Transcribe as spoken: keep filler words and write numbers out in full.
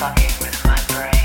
fucking with my brain.